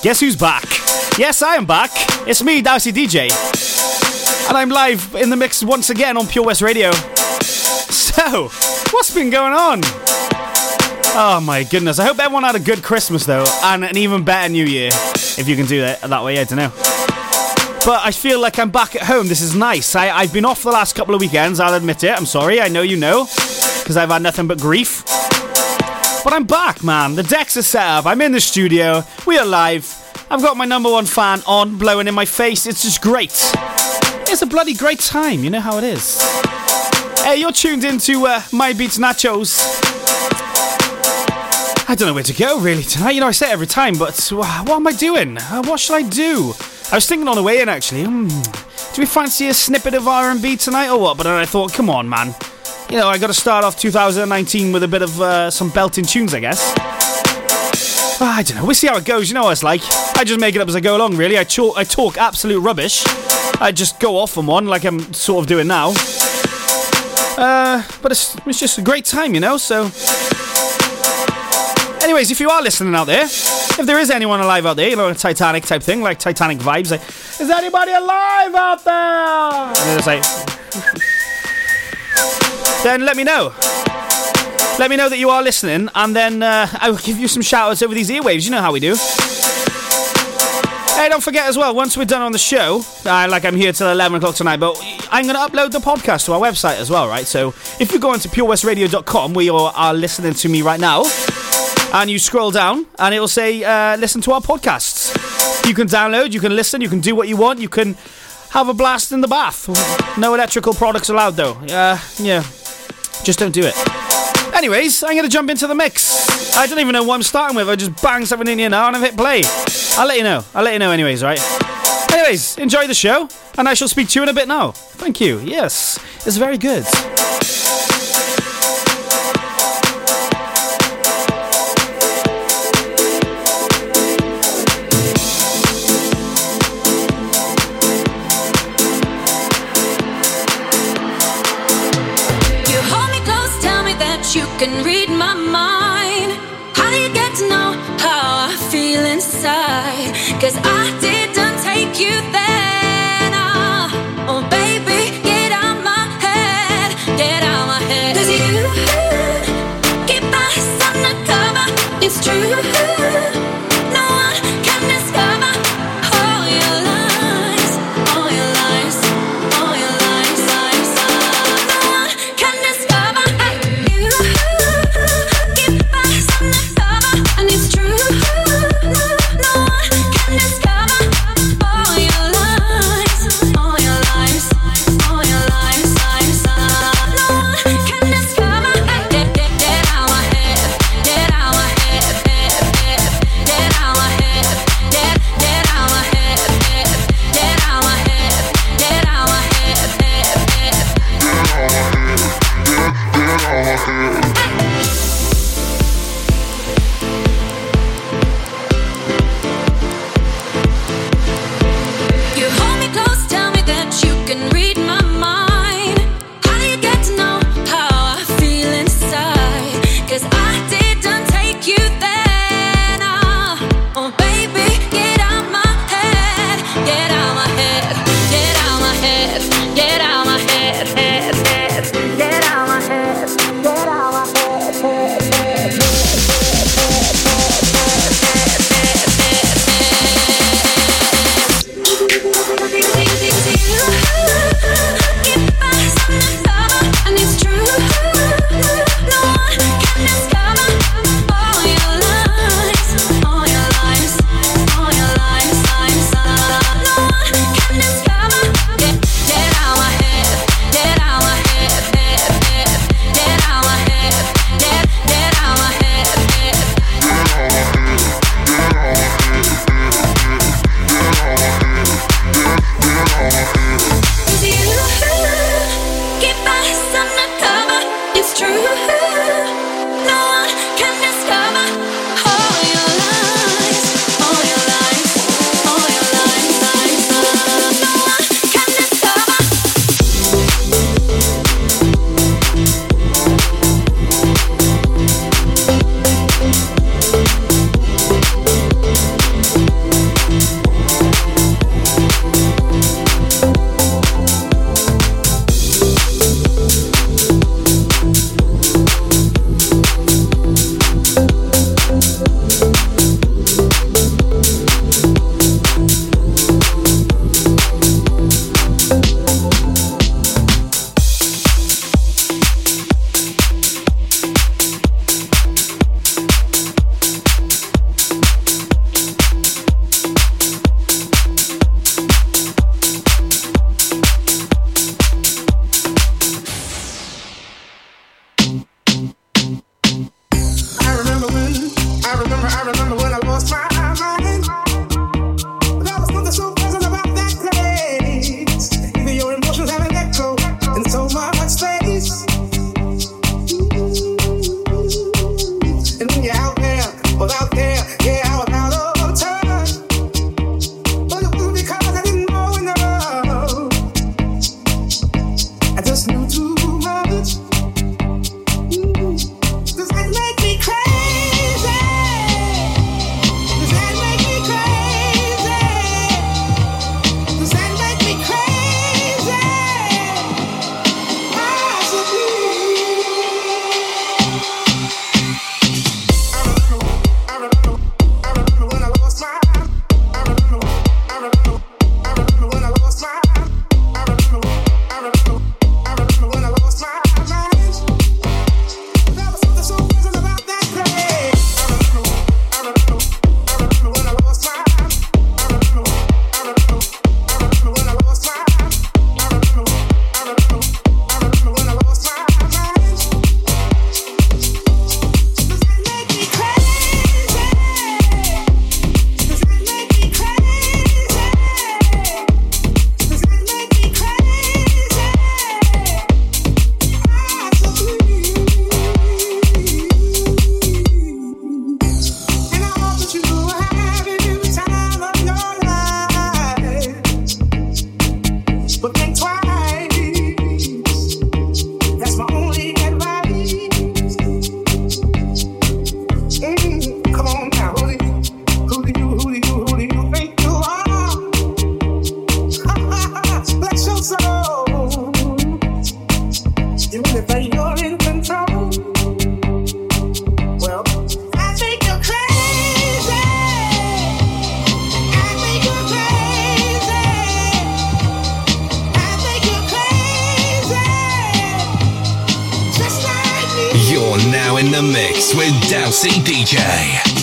Guess who's back? Yes, I am back. It's me, DowsyDJ. And I'm live in the mix once again on Pure West Radio. So, what's been going on? Oh my goodness. I hope everyone had a good Christmas though, and an even better New Year. If you can do that way, I don't know. But I feel like I'm back at home. This is nice. I've been off the last couple of weekends, I'll admit it. I'm sorry, I know you know, because I've had nothing but grief. But I'm back, man. The decks are set up. I'm in the studio. We are live. I've got my number one fan on, blowing in my face. It's just great. It's a bloody great time. You know how it is. Hey, you're tuned into My Beats Nachos. I don't know where to go, really, tonight. You know, I say it every time, but what am I doing? What should I do? I was thinking on the way in, actually. Do we fancy a snippet of R&B tonight or what? But then I thought, come on, man. You know, I got to start off 2019 with a bit of some belting tunes, I guess. I don't know. We'll see how it goes. You know what it's like. I just make it up as I go along, really. I talk absolute rubbish. I just go off on one, like I'm sort of doing now. But it's just a great time, you know, so... Anyways, if you are listening out there, if there is anyone alive out there, you know, a Titanic type thing, like Titanic vibes, like, is anybody alive out there? And then it's like... Then let me know. Let me know that you are listening, and then I will give you some shout-outs over these earwaves. You know how we do. Hey, don't forget as well, once we're done on the show, like I'm here till 11 o'clock tonight, but I'm going to upload the podcast to our website as well, right? So if you go onto purewestradio.com, where you are listening to me right now, and you scroll down, and it'll say, listen to our podcasts. You can download, you can listen, you can do what you want, you can have a blast in the bath. No electrical products allowed, though. Yeah, just don't do it. Anyways, I'm going to jump into the mix. I don't even know what I'm starting with. I just bang something in here now, and I've hit play. I'll let you know anyways, right? Anyways, enjoy the show, and I shall speak to you in a bit now. Thank you. Yes, it's very good. You can read my mind. How do you get to know how I feel inside? 'Cause I didn't take you there, no. Oh baby, get out my head. Get out my head. 'Cause you keep us undercover. It's true, no one can discover all your lies. All your lies. All your lies, lies, lies. No one can discover. It's true, no one can discover. in the mix with DowsyDJ.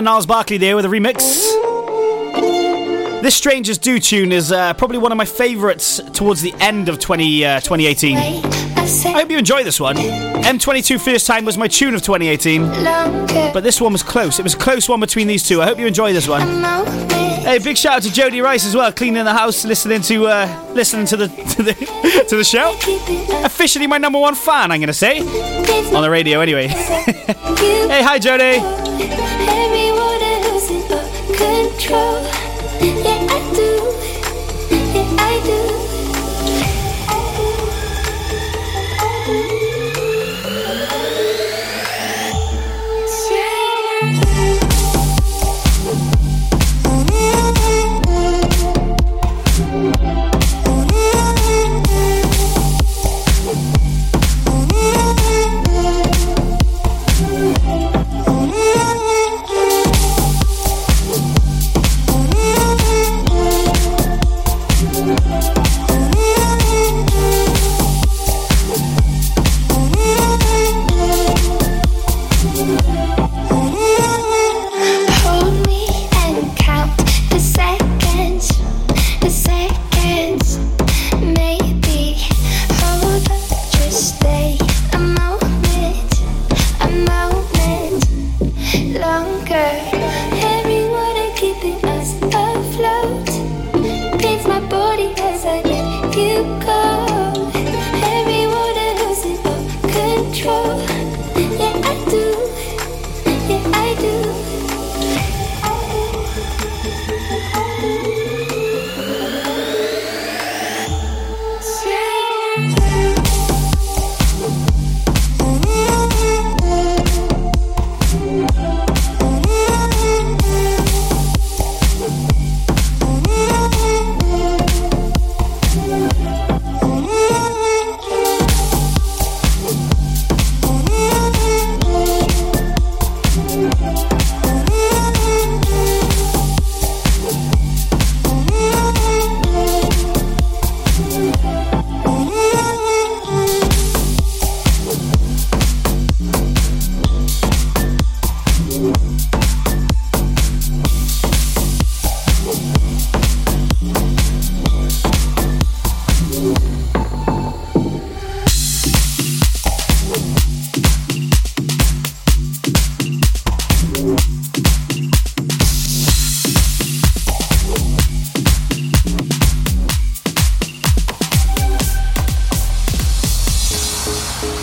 Niles Barkley there with a remix. This Strangers Do tune is probably one of my favourites towards the end of 2018. I hope you enjoy this one. M22 First Time was my tune of 2018, but this one was close. It was a close one between these two. I hope you enjoy this one. Hey, big shout out to Jodie Rice as well, cleaning the house, listening to the show. Officially my number one fan, I'm going to say, on the radio anyway. Hey, hi Jodie. Everyone else is out of control. Yeah, I do. Yeah, I do.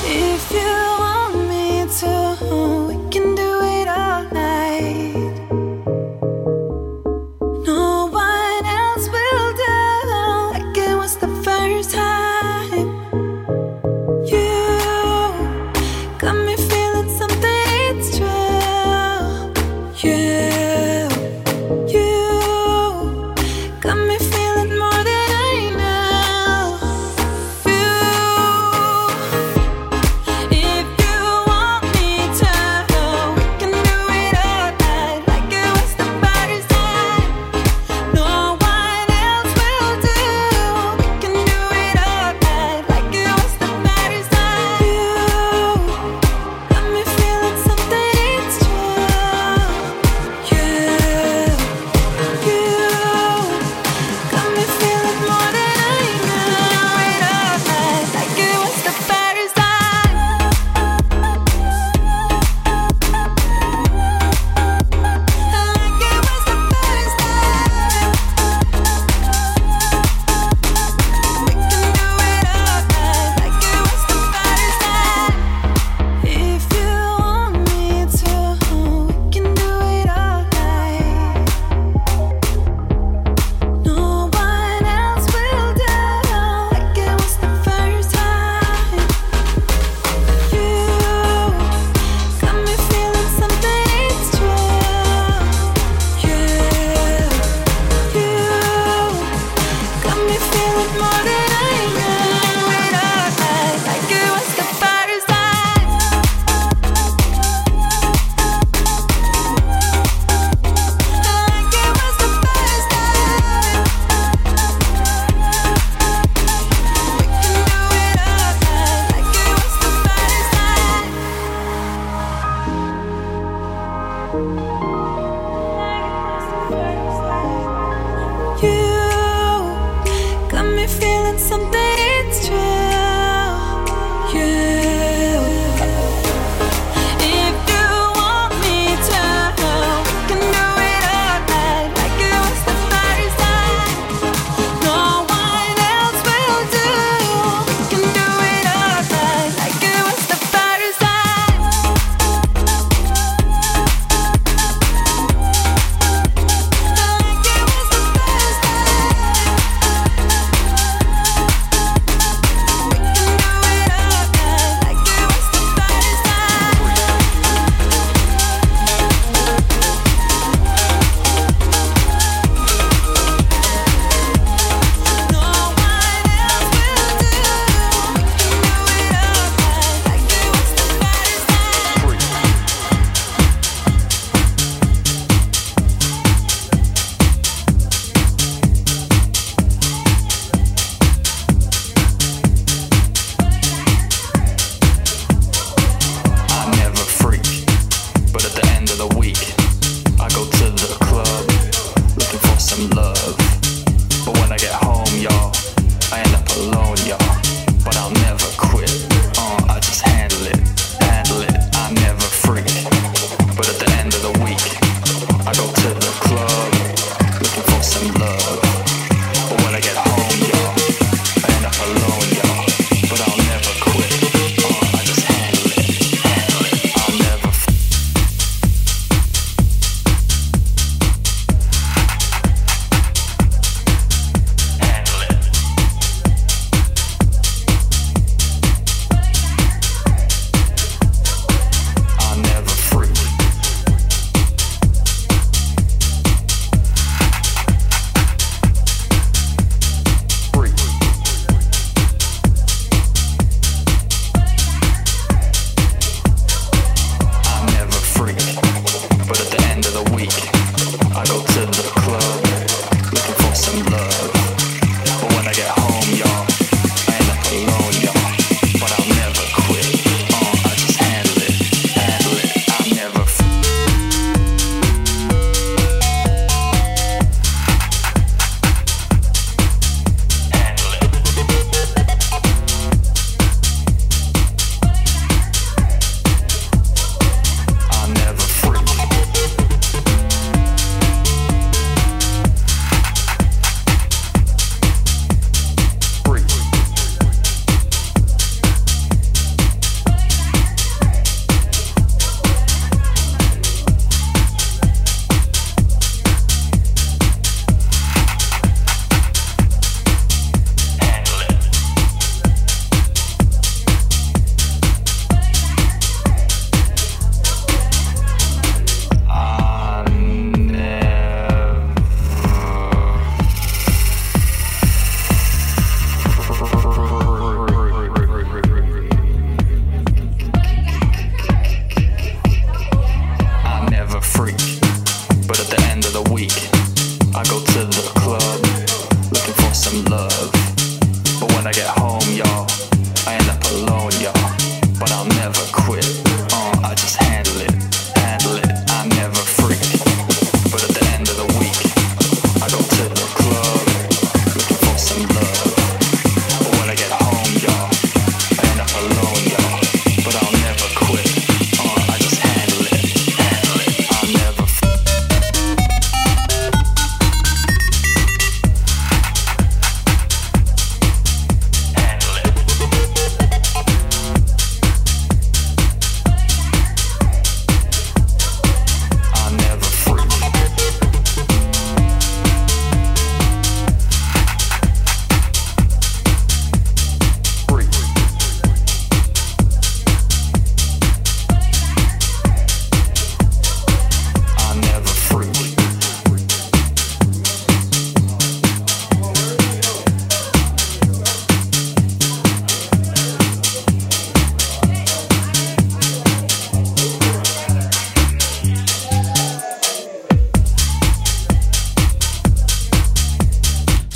If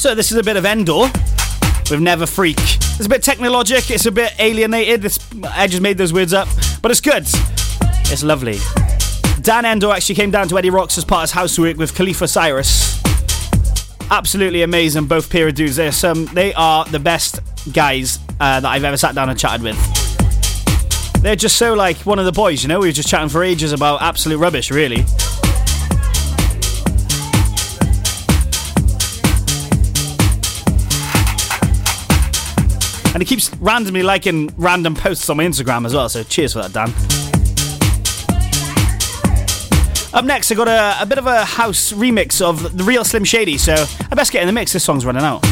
So this is a bit of Endor with Never Freak. It's a bit technologic, it's a bit alienated. I just made those words up, but it's good. It's lovely. Dan Endor actually came down to Eddie Rocks as part of his Housework with Khalifa Cyrus. Absolutely amazing, both pair of dudes. They are the best guys that I've ever sat down and chatted with. They're just so like one of the boys, you know? We were just chatting for ages about absolute rubbish, really. And he keeps randomly liking random posts on my Instagram as well, so cheers for that, Dan. Up next, I got a bit of a house remix of The Real Slim Shady, so I best get in the mix. This song's running out.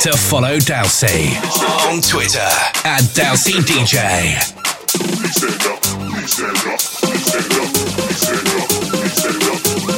To follow Dowsy on Twitter at DowsyDJ. Please stand up, please stand up, please stand up, please stand up, please stand up.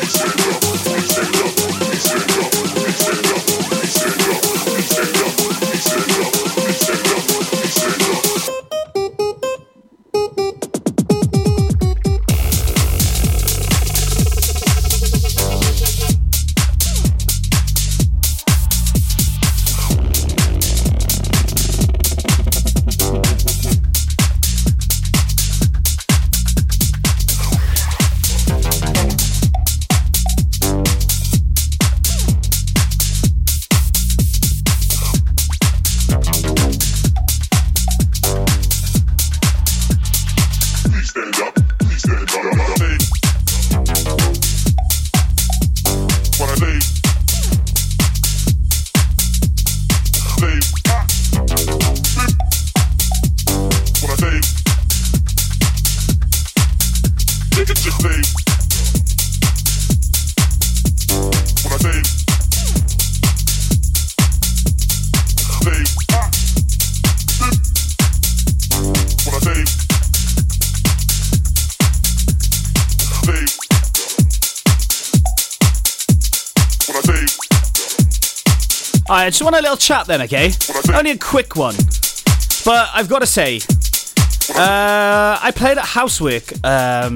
Alright, I just want a little chat then, okay? Only a quick one. But I've got to say, I played at Housework a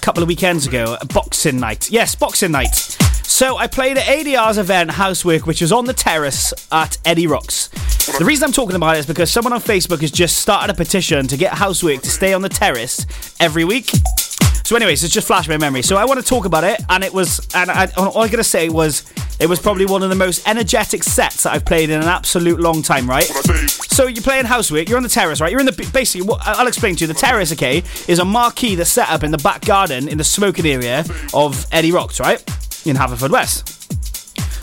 couple of weekends ago, Boxing Night. Yes, Boxing Night. So I played at ADR's event, Housework, which was on the terrace at Eddie Rocks. The reason I'm talking about it is because someone on Facebook has just started a petition to get Housework to stay on the terrace every week. So anyways, it's just flashed my memory. So I want to talk about it, all I'm going to say was it was probably one of the most energetic sets that I've played in an absolute long time, right? So you're playing Housework, you're on the terrace, right? You're in the, basically, I'll explain to you, the terrace, okay, is a marquee that's set up in the back garden in the smoking area of Eddie Rocks, right? In Haverfordwest.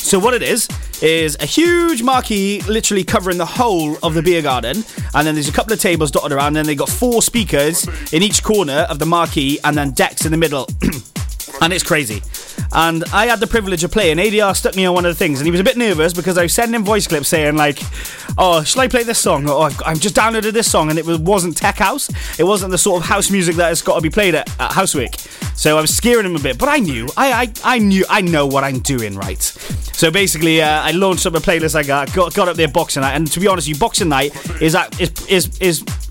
So what it is a huge marquee literally covering the whole of the beer garden, and then there's a couple of tables dotted around, and then they've got 4 speakers in each corner of the marquee, and then decks in the middle. And it's crazy. And I had the privilege of playing. ADR stuck me on one of the things, and he was a bit nervous because I was sending him voice clips saying like, oh, shall I play this song? Or I've just downloaded this song, and it wasn't tech house. It wasn't the sort of house music that has got to be played at Housework. So I was scaring him a bit, but I knew. I know what I'm doing, right? So basically, I launched up a playlist I got up there Boxing Night, and to be honest with you, Boxing Night is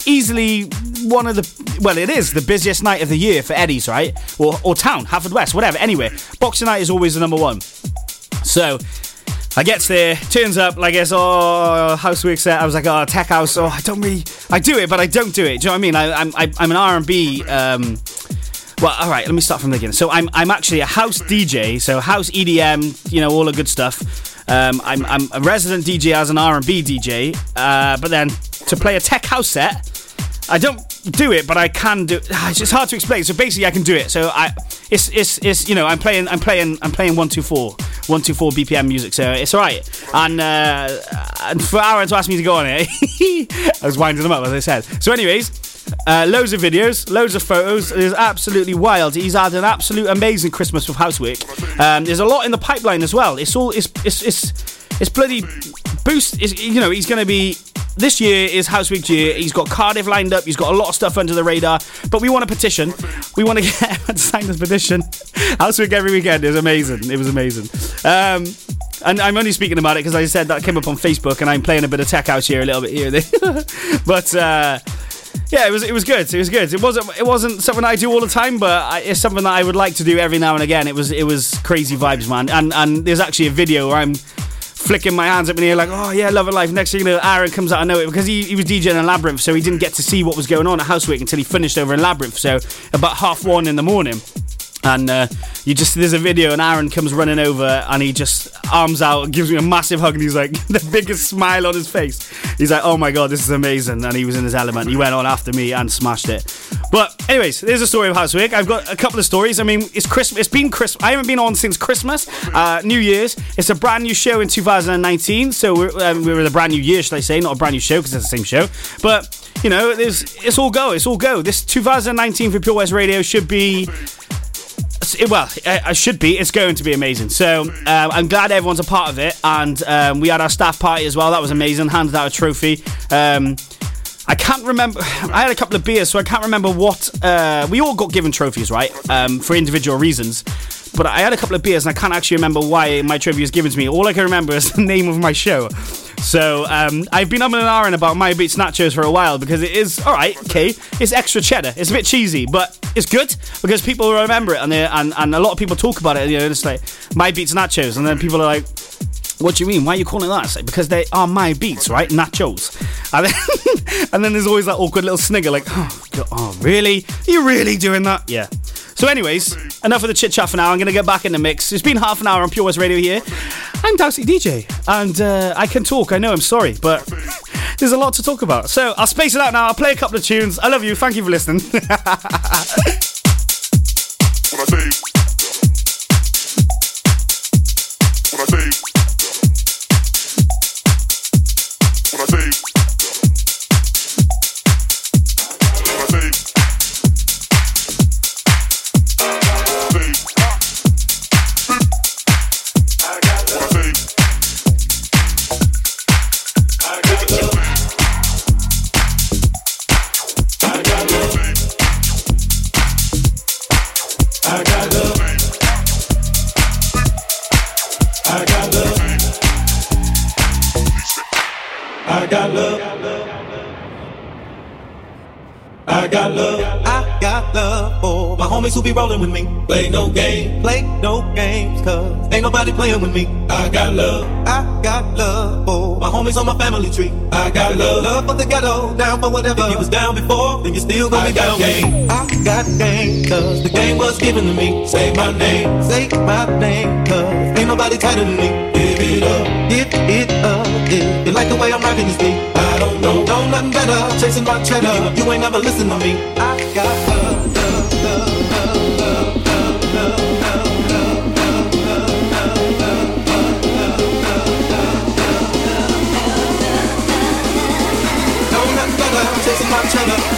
easily one of the, well, it is the busiest night of the year for Eddie's, right? Or town, Haverfordwest, whatever. Anyway, Boxing Night is always the number one. So I gets there, turns up, like it's, oh, Housework set. I was like, oh, tech house. Oh, I don't really, I do it, but I don't do it. Do you know what I mean? I'm an R&B. Well, all right, let me start from the beginning. So I'm actually a house DJ, so house EDM, you know, all the good stuff. I'm a resident DJ as an R&B DJ, but then to play a tech house set, I don't do it, but I can do. It's just hard to explain. So basically, I can do it. So it's you know, I'm playing 124 BPM music. So it's all right. And for Aaron to ask me to go on it, I was winding them up, as I said. So anyways. Loads of videos, loads of photos. It is absolutely wild. He's had an absolute amazing Christmas with Housework. There's a lot in the pipeline as well. It's bloody boost. You know, he's going to be. This year is Housework year. He's got Cardiff lined up. He's got a lot of stuff under the radar. But we want a petition. We want to get everyone to sign this petition. Housework every weekend is amazing. It was amazing. And I'm only speaking about it because I said that came up on Facebook, and I'm playing a bit of tech house here, a little bit here. But. Yeah, it was good. It was good. It wasn't something I do all the time, but it's something that I would like to do every now and again. It was crazy vibes, man. And there's actually a video where I'm flicking my hands up in the air like, oh yeah, love and life. Next thing you know, Aaron comes out of nowhere because he was DJing in Labyrinth, so he didn't get to see what was going on at Housework until he finished over in Labyrinth. So about 1:30 in the morning. And there's a video, and Aaron comes running over, and he just arms out and gives me a massive hug, and he's like, the biggest smile on his face. He's like, oh my God, this is amazing. And he was in his element. He went on after me and smashed it. But anyways, there's a story of Housework. I've got a couple of stories. I mean, it's Christmas. It's been Christmas. I haven't been on since Christmas, New Year's. It's a brand new show in 2019. So we're in a brand new year, should I say, not a brand new show because it's the same show. But, you know, it's all go. It's all go. This 2019 for Pure West Radio should be... Well, it should be. It's going to be amazing. So I'm glad everyone's a part of it. And we had our staff party as well. That was amazing. Handed out a trophy. I can't remember. I had a couple of beers, so I can't remember what... we all got given trophies, right? For individual reasons. But I had a couple of beers, and I can't actually remember why my trophy was given to me. All I can remember is the name of my show. So I've been umming and ahhing about My Beats Nachos for a while because it is, all right, okay, it's extra cheddar. It's a bit cheesy, but it's good because people remember it, and a lot of people talk about it. And, you know, it's like, My Beats Nachos. And then people are like... What do you mean? Why are you calling it that? It's like, because they are my beats, right? Nachos. And then there's always that awkward little snigger like, oh, God, oh really? Are you really doing that? Yeah. So anyways, enough of the chit-chat for now. I'm going to get back in the mix. It's been half an hour on Pure West Radio here. I'm DowsyDJ, and I can talk. I know, I'm sorry, but there's a lot to talk about. So I'll space it out now. I'll play a couple of tunes. I love you. Thank you for listening. I got love. I got love for my homies who be rolling with me. Play no games, cause ain't nobody playing with me. I got love for my homies on my family tree. I got love, love for the ghetto, down for whatever. If you was down before, then you still gonna be down. I got game, cause the game was given to me. Say my name, cause ain't nobody tighter than me. Give it up, if you like the way I'm rapping this beat. I don't know nothing better, chasing my cheddar. You ain't never listen to me. I got love.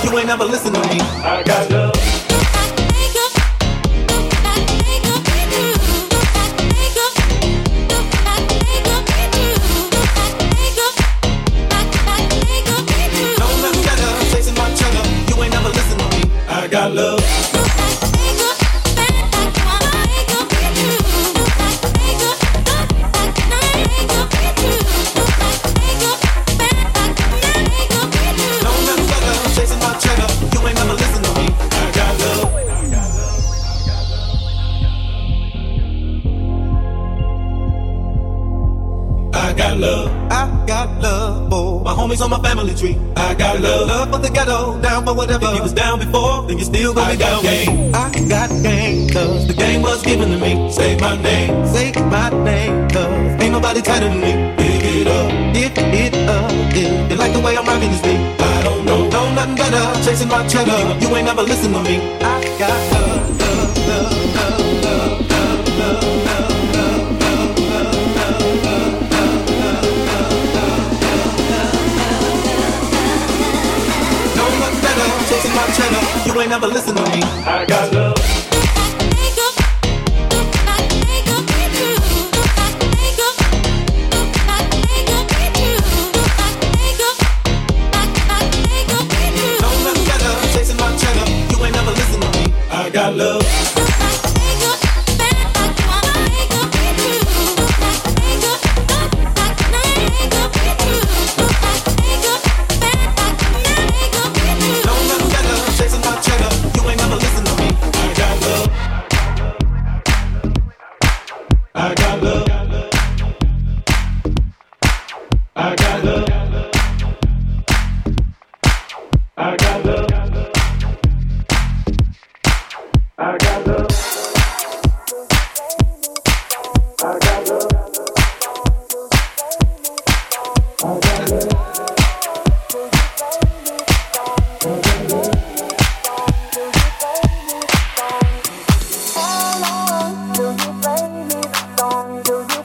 You ain't never listen to me. I got love. I got love. On my family tree, I got love, love for the ghetto, down for whatever. If you was down before, then you still gonna be down. I got game, cause the game was given to me. Say my name, cause ain't nobody tighter than me. Give it up, if you like the way I'm rocking this beat. I don't know nothing better, chasing my cheddar. You ain't never listen to me. I got love. My channel, you ain't never listen to me. I got love. No nothing better, chasing my channel. You ain't never listen to me. I got love. All I want, do you blame me? Don't do you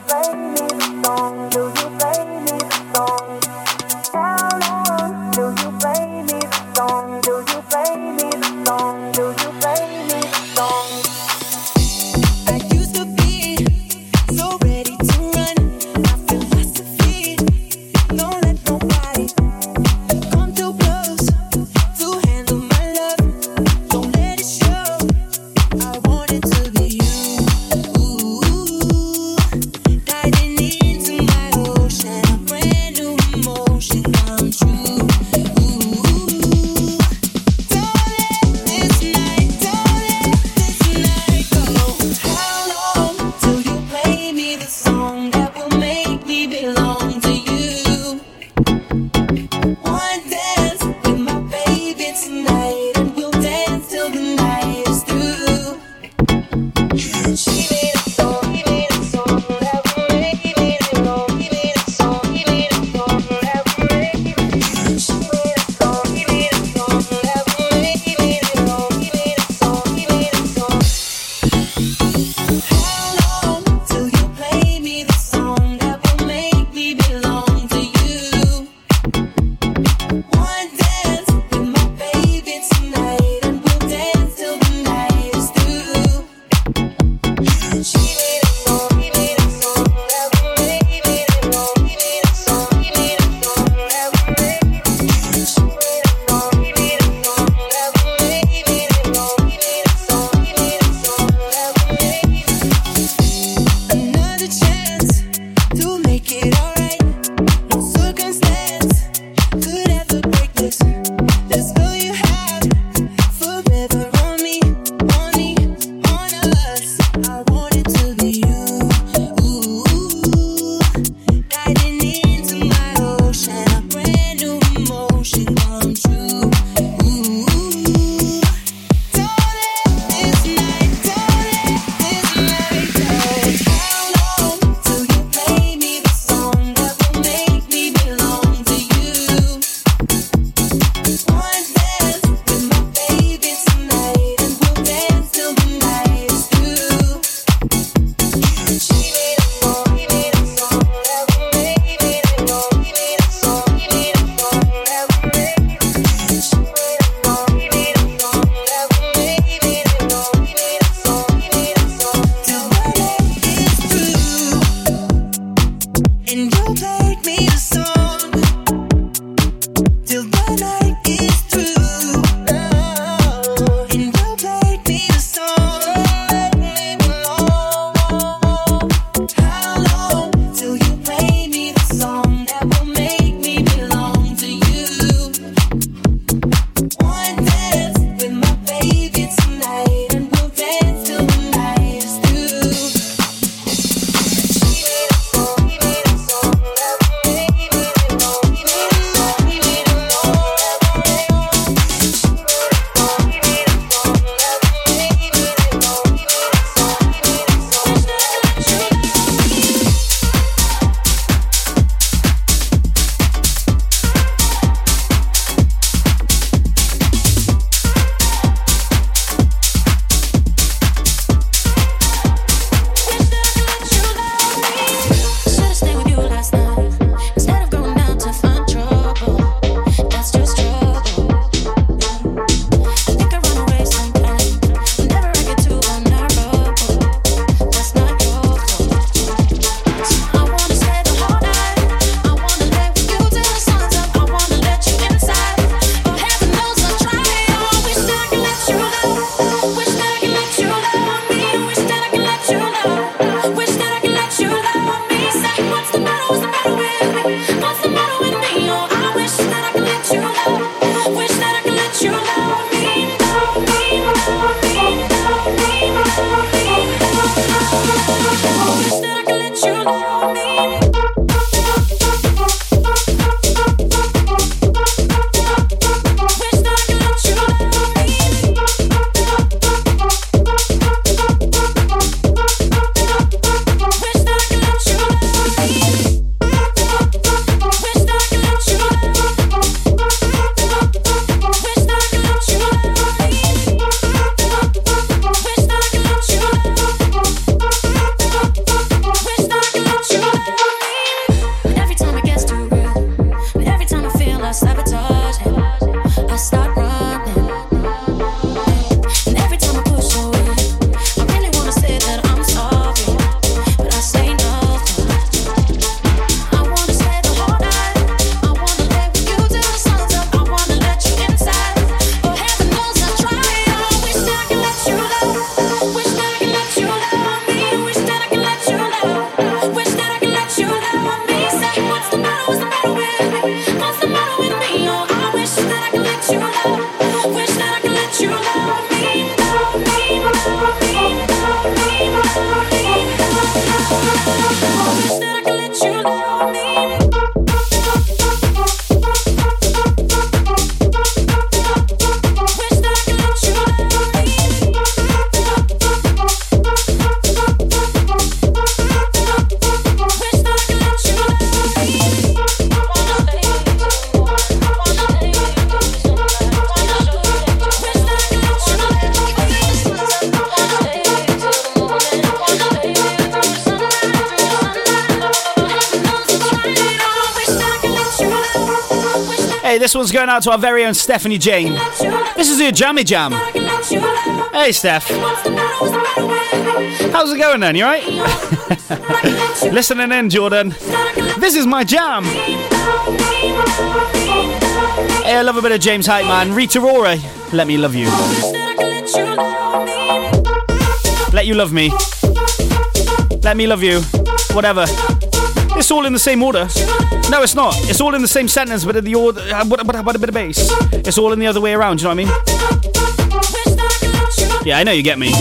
Hey, this one's going out to our very own Stephanie Jane. This is your Jammy Jam. Hey, Steph. How's it going then? You alright? Listening in, Jordan. This is my jam. Hey, I love a bit of James Hype, man. Rita Ora, Let Me Love You. Let You Love Me. Let Me Love You. Whatever. It's all in the same order. No, it's not. It's all in the same sentence, but in the order. But a bit of bass. It's all in the other way around. Do you know what I mean? Yeah, I know you get me.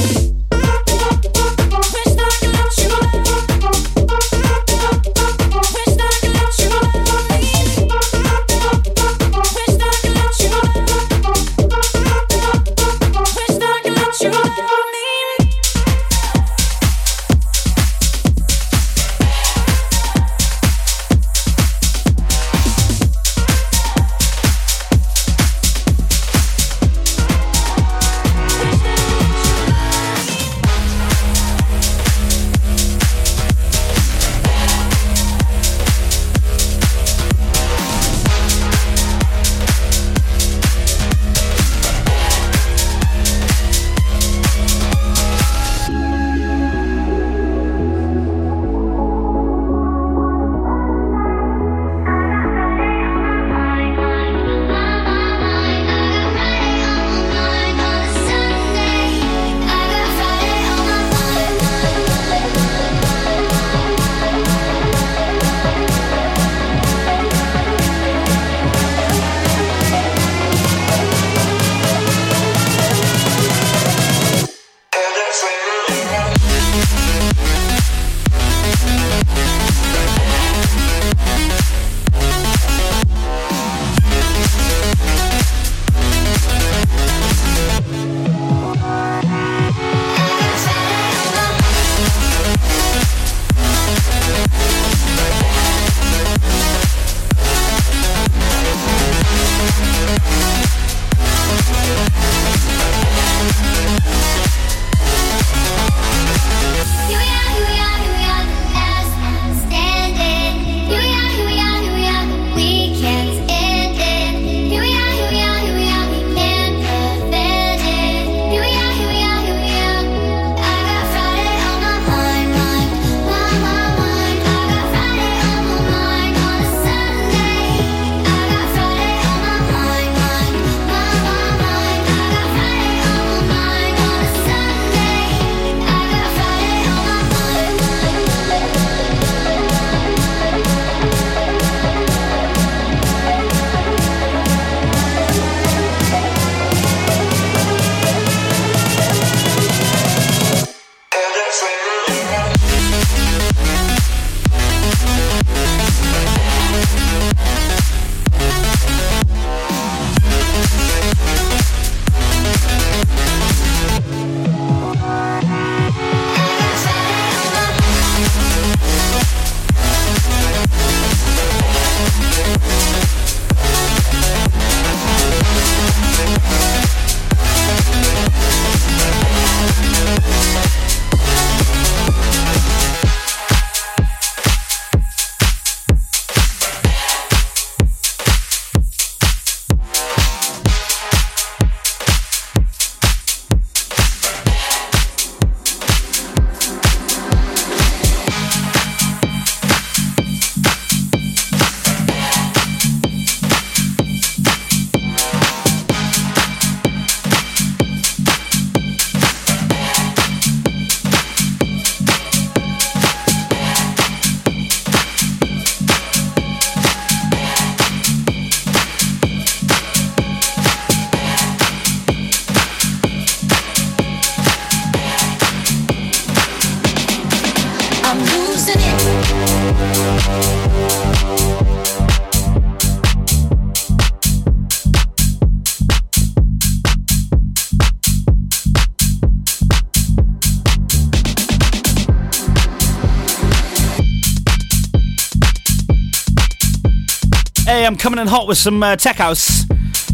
I'm coming in hot with some tech house.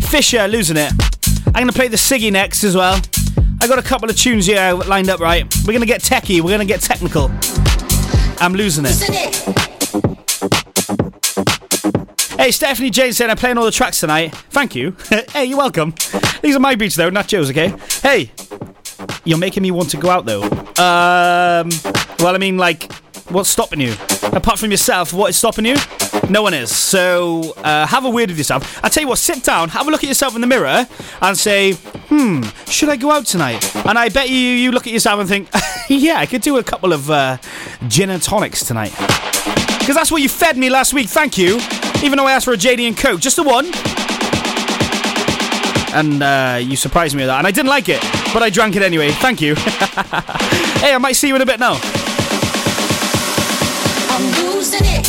Fisher, Losing It. I'm going to play the Siggy next as well. I got a couple of tunes here lined up, right? We're going to get techie. We're going to get technical. I'm losing it. Hey, Stephanie Jane said I'm playing all the tracks tonight. Thank you. Hey, you're welcome. These are my beats though, not Joe's, okay? Hey, you're making me want to go out though. Well, I mean, like, what's stopping you? Apart from yourself, what is stopping you? No one is. So, have a word with yourself. I tell you what, sit down, have a look at yourself in the mirror and say, should I go out tonight? And I bet you look at yourself and think, yeah, I could do a couple of gin and tonics tonight. Because that's what you fed me last week, thank you. Even though I asked for a JD and Coke, just the one. And you surprised me with that. And I didn't like it, but I drank it anyway, thank you. Hey, I might see you in a bit now. I'm losing it.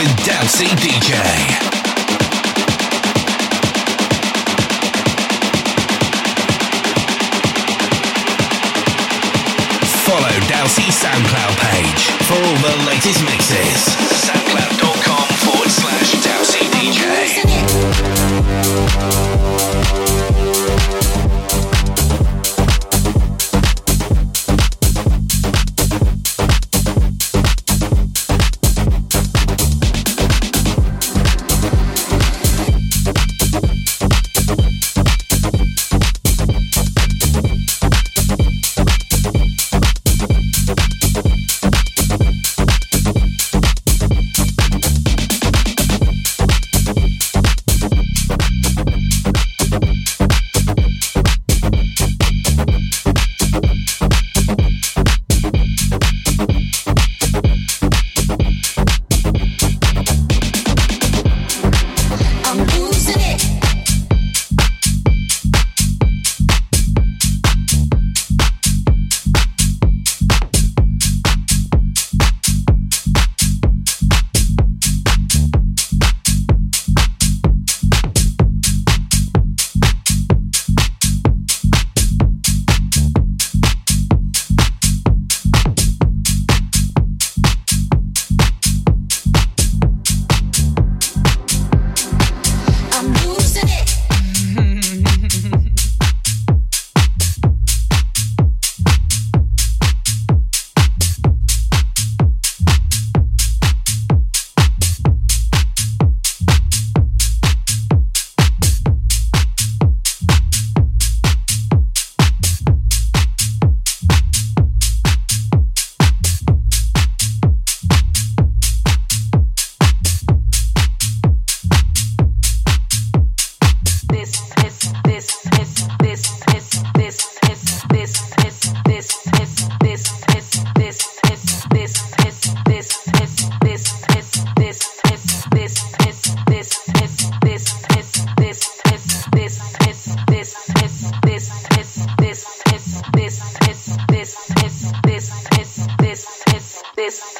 DowsyDJ. Follow Dowsy's SoundCloud page for all the latest mixes. SoundCloud.com/DowsyDJ.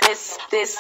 this.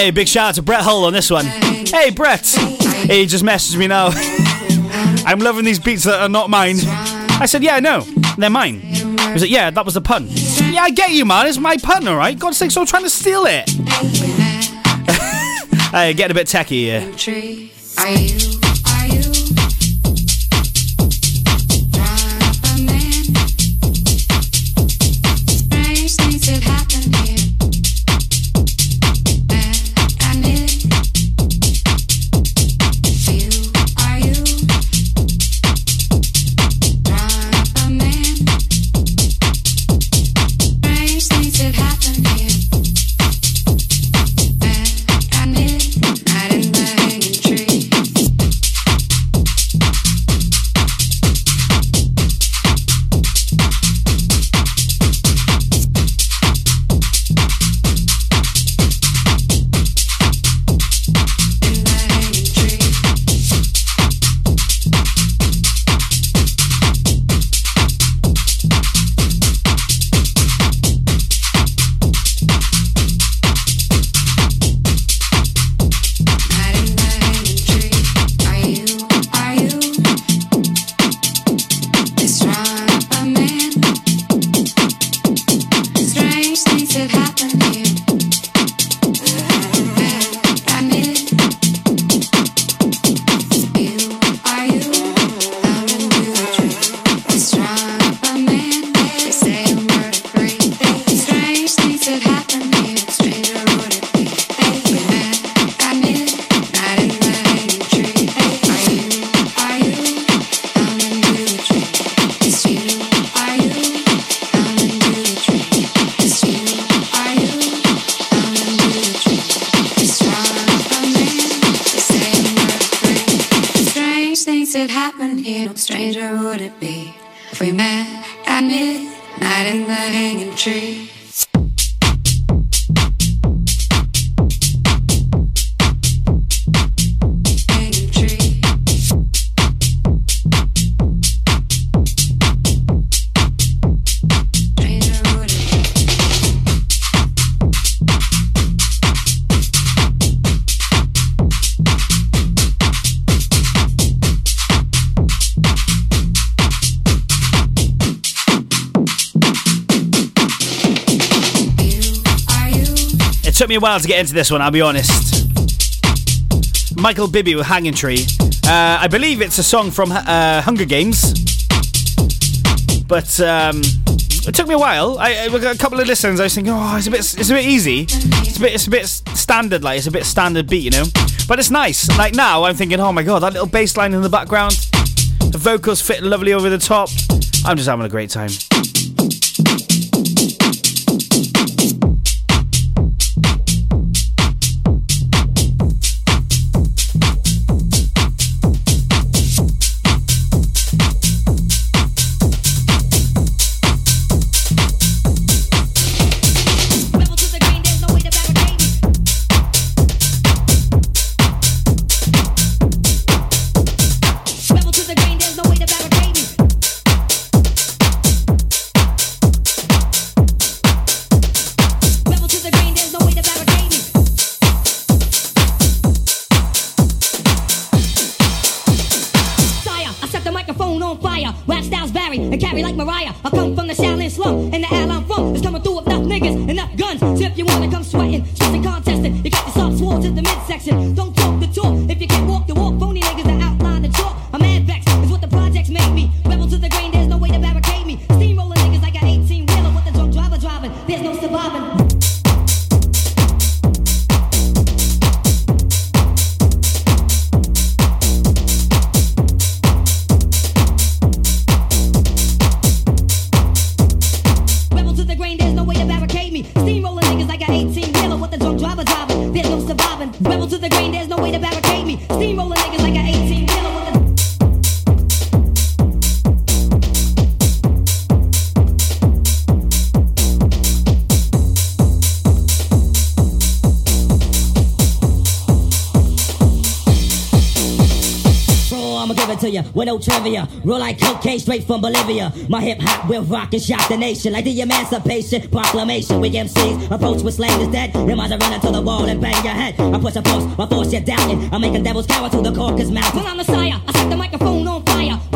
Hey, big shout out to Brett Hull on this one. Hey, Brett. He just messaged me now. I'm loving these beats that are not mine. I said, yeah, I know. They're mine. He was like, yeah, that was the pun. Yeah, I get you, man. It's my pun, all right? God's sake, stop trying to steal it. Hey, getting a bit techie here. Took me a while to get into this one, I'll be honest. Michael Bibby with Hanging Tree. I believe it's a song from Hunger Games. But it took me a while. I got a couple of listens. I was thinking, oh, it's a bit easy. It's a bit standard, like it's a bit standard beat, you know. But it's nice. Like now, I'm thinking, oh my god, that little bass line in the background. The vocals fit lovely over the top. I'm just having a great time. Rebel to the grain, there's Bolivia with no trivia. Roll like cocaine straight from Bolivia. My hip hop will rock and shock the nation like the Emancipation Proclamation. We MCs approach with slang is dead. Them eyes are running to the wall and bang your head. I push a pulse, I force your doubting. I'm making devils cower to the caucus mouth. Well, I'm the sire. I set the microphone on fire.